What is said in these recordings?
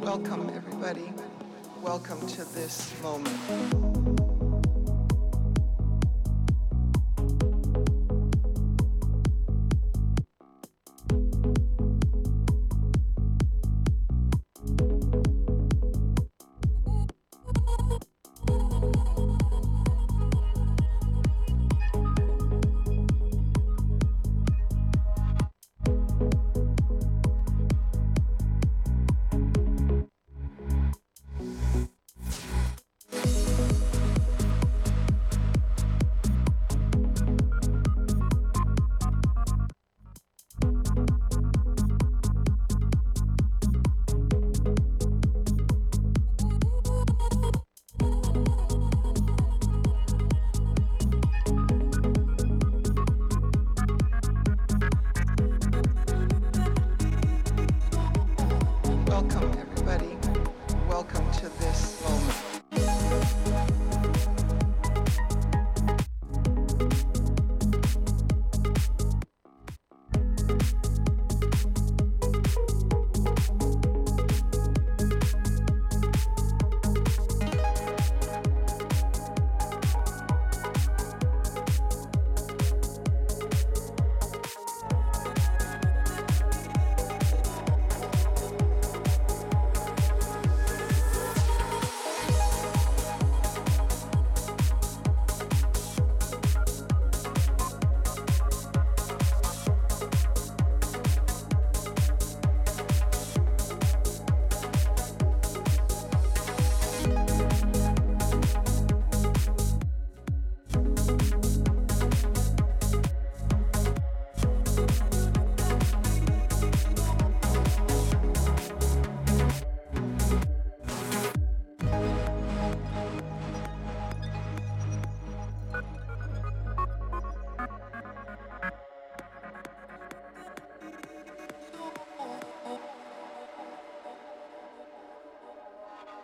Welcome, everybody. Welcome to this moment.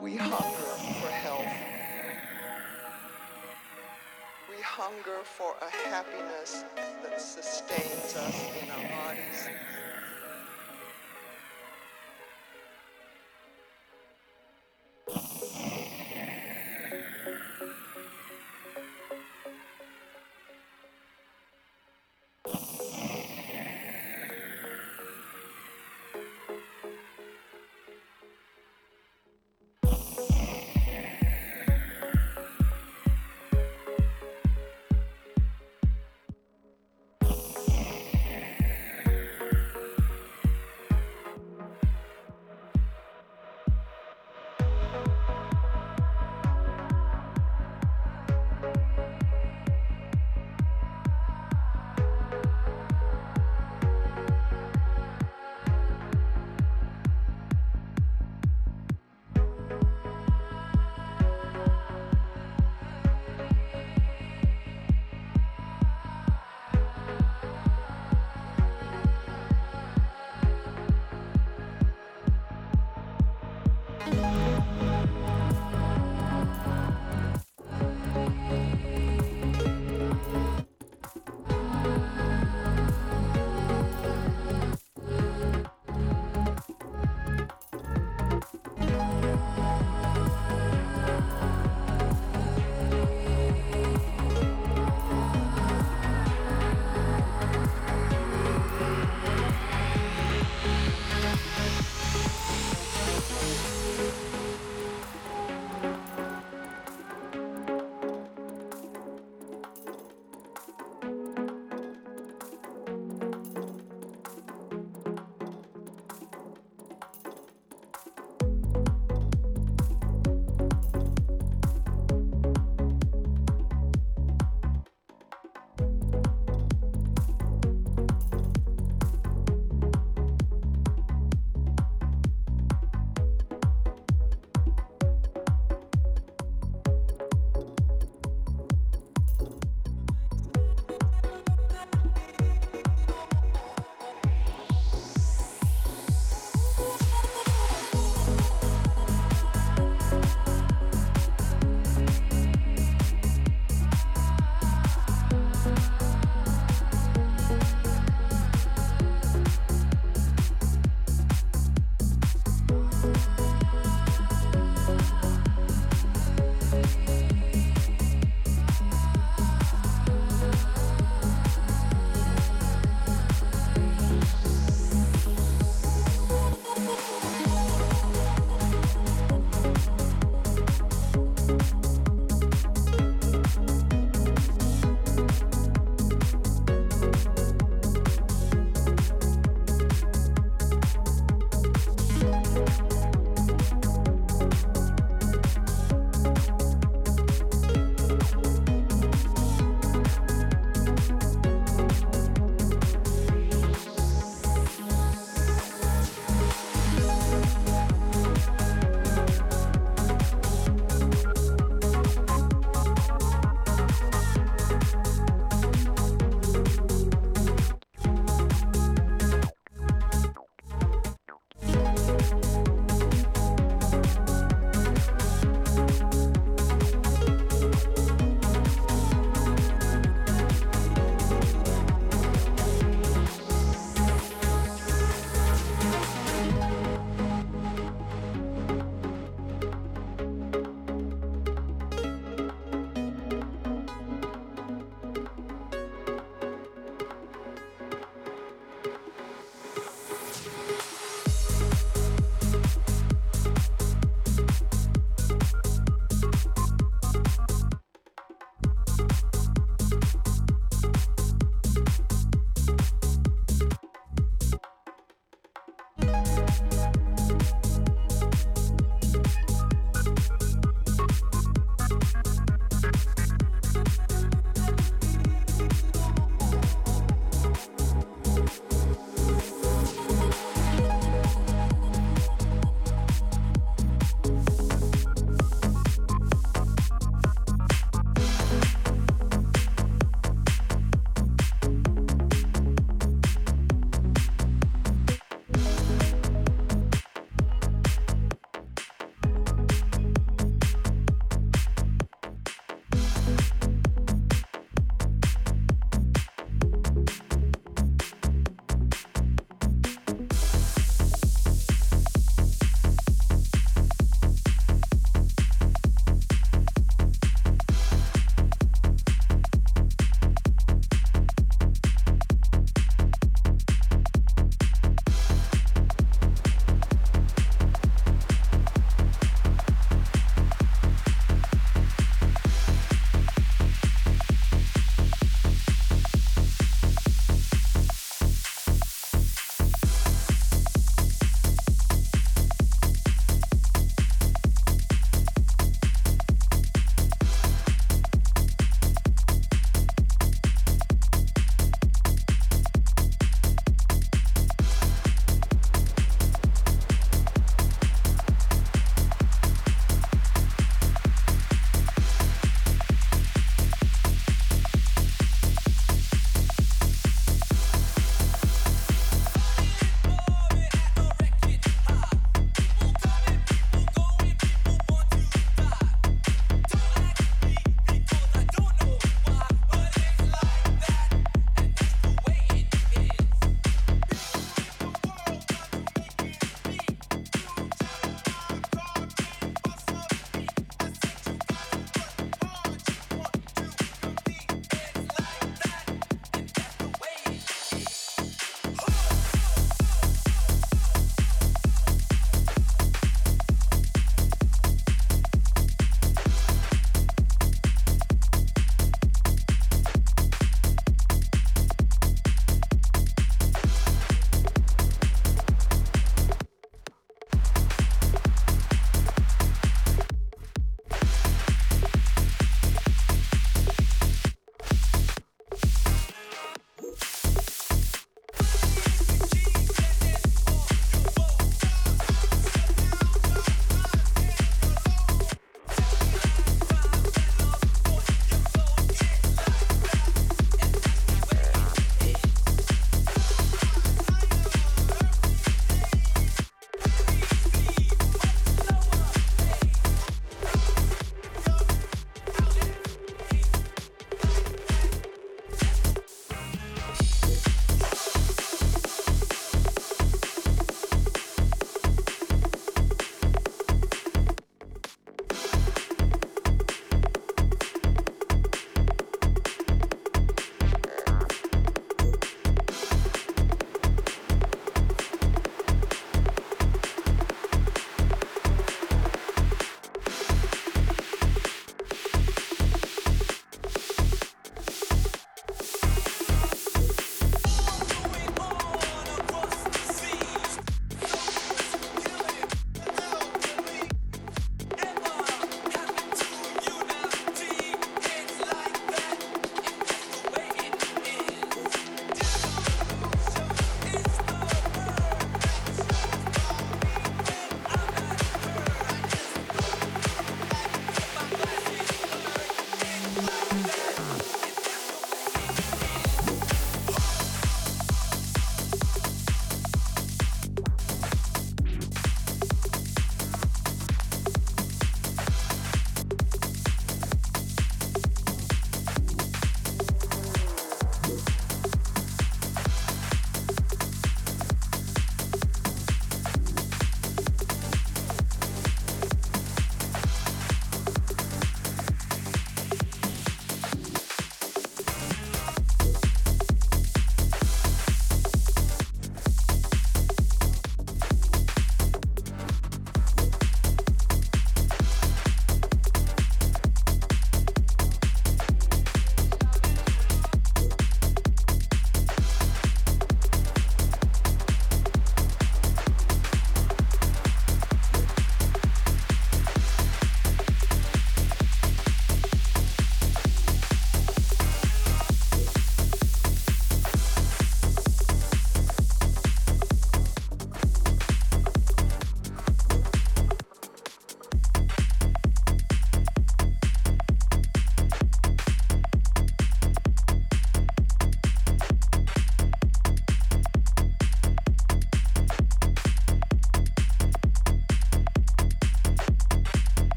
We hunger for health. We hunger for a happiness that sustains us in our bodies.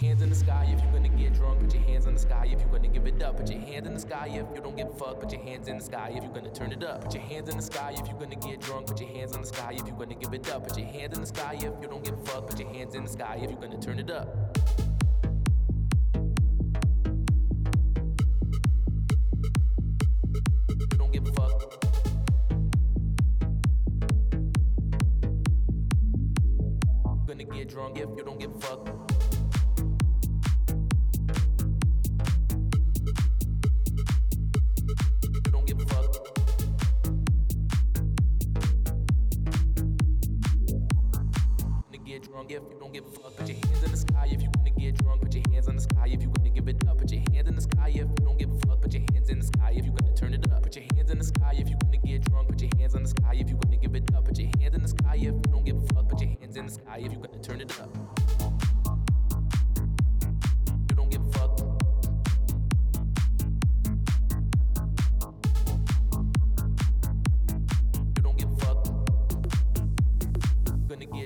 Hands in the sky if you're gonna turn it up. Put your hands in the sky if you're gonna get drunk. Put your hands in the sky if you're gonna give it up. Put your hands in the sky if you don't give a fuck. Put your hands in the sky if you're gonna turn it up. You don't give a fuck. drunk if you don't give a fuck. If you don't give a fuck, put your hands in the sky. If you wanna get drunk, put your hands in the sky. If you wanna give it up, put your hands in the sky. If you don't give a fuck, put your hands in the sky. If you gonna turn it up, put your hands in the sky. If you wanna get drunk, put your hands in the sky. If you wanna give it up, put your hands in the sky. If you don't give a fuck, put your hands in the sky. If you gonna turn it up.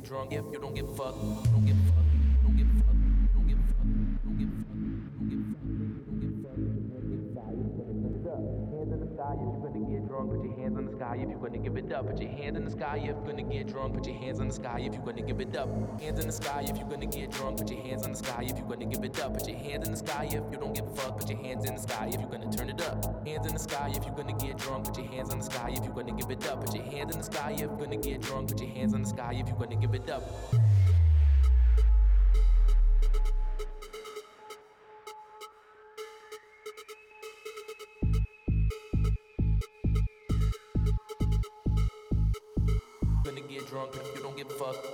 Drunk if you don't give a fuck, don't give a fuck, don't give a fuck, don't give a fuck, don't give a fuck, don't give a fuck, don't give a fuck, don't give a fuck, don't give a fuck. Hands in the sky if you're gonna get drunk, put your hands in the sky if you're gonna give it up. Put your hands in the sky if you're gonna get drunk, put your hands in the sky if you're gonna give it up. Hands in the sky if you're gonna get drunk, put your hands in the sky if you're gonna give it up. Put your hands in the sky if you don't give a fuck, put your hands in the sky if you're gonna turn it up. Hands in the sky if you're gonna get drunk, put your hands in the sky if you're gonna give it up. Put your hands in the sky if you're gonna get drunk, put your hands in the sky if you're gonna give it up. Gonna get drunk if you don't give a fuck.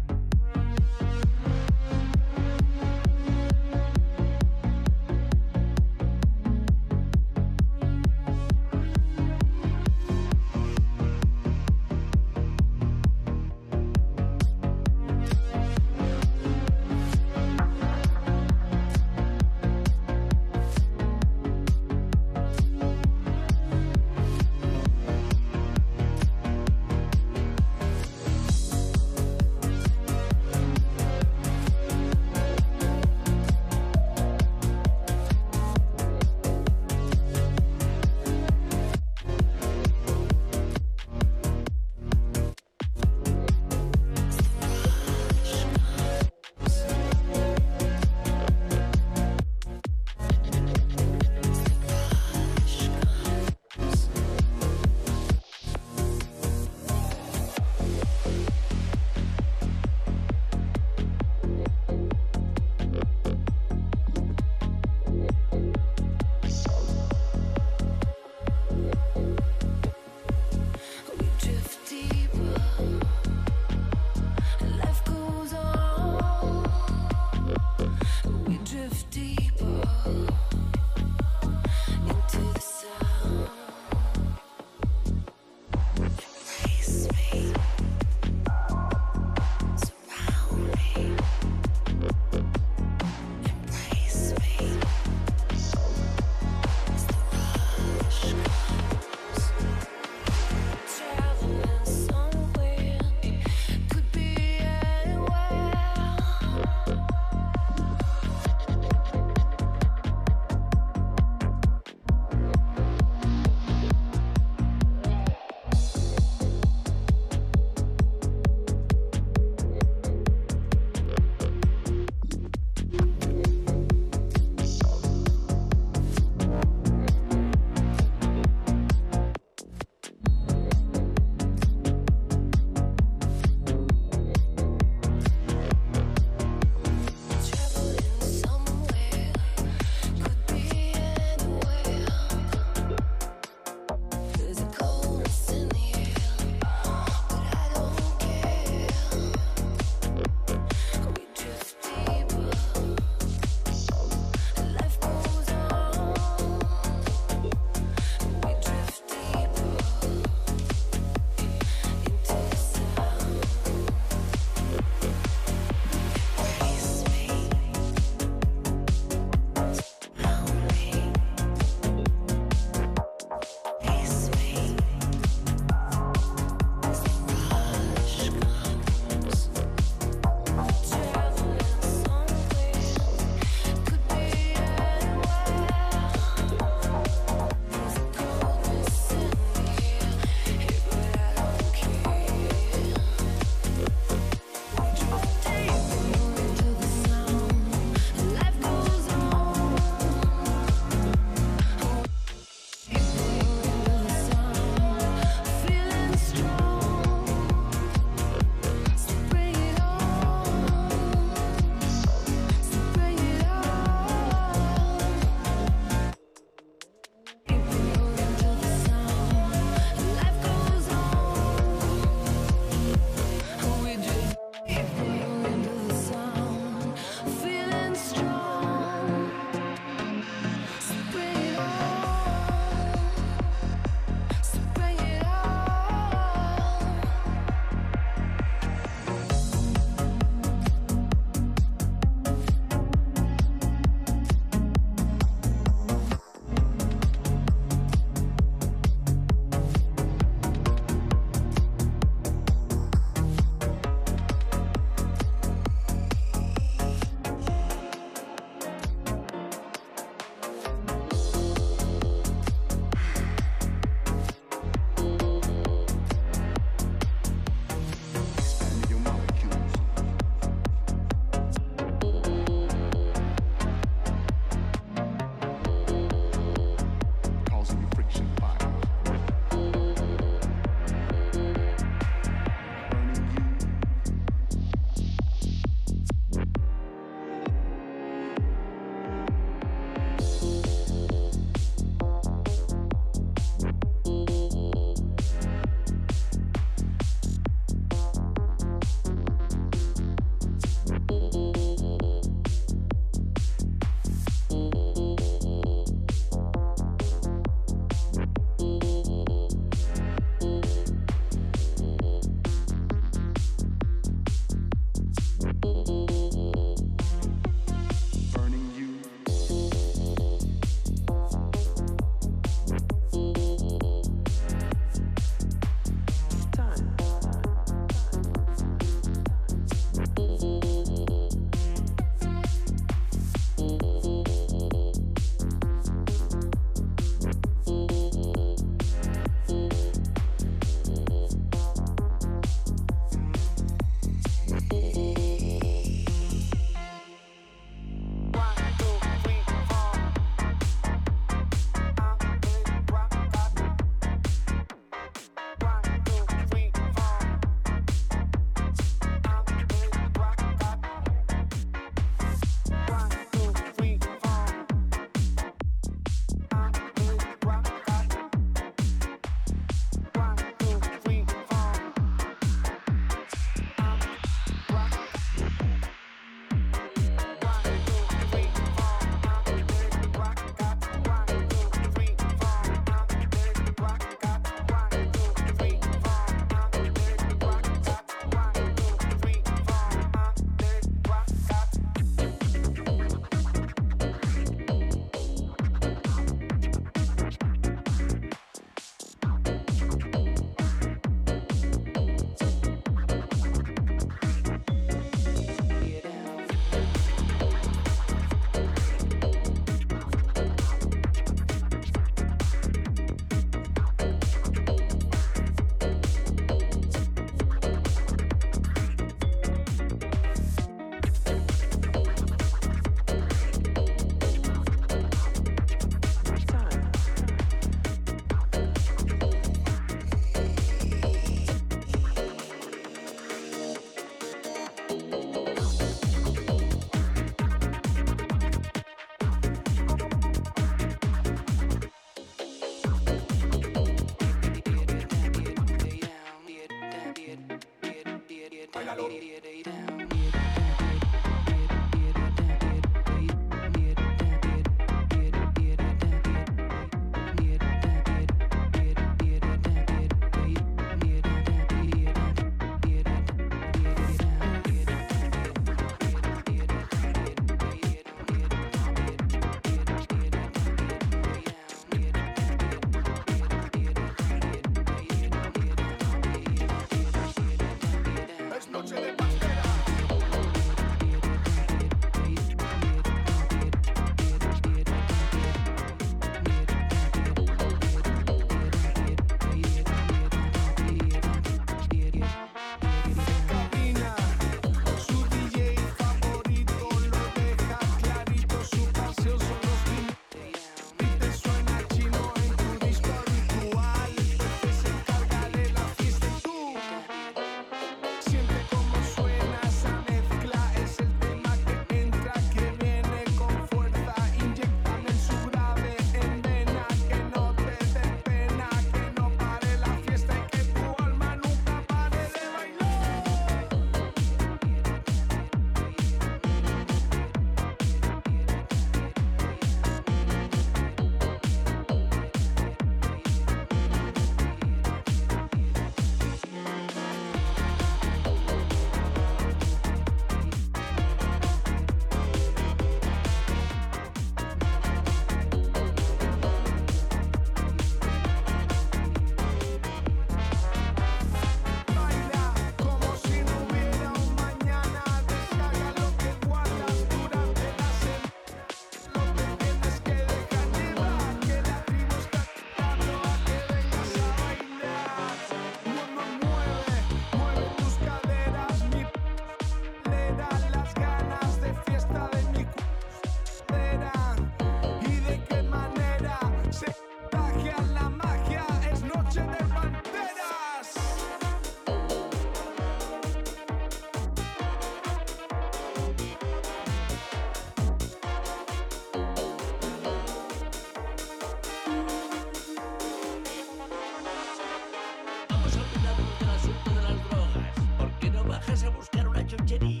Buscar una chuchería.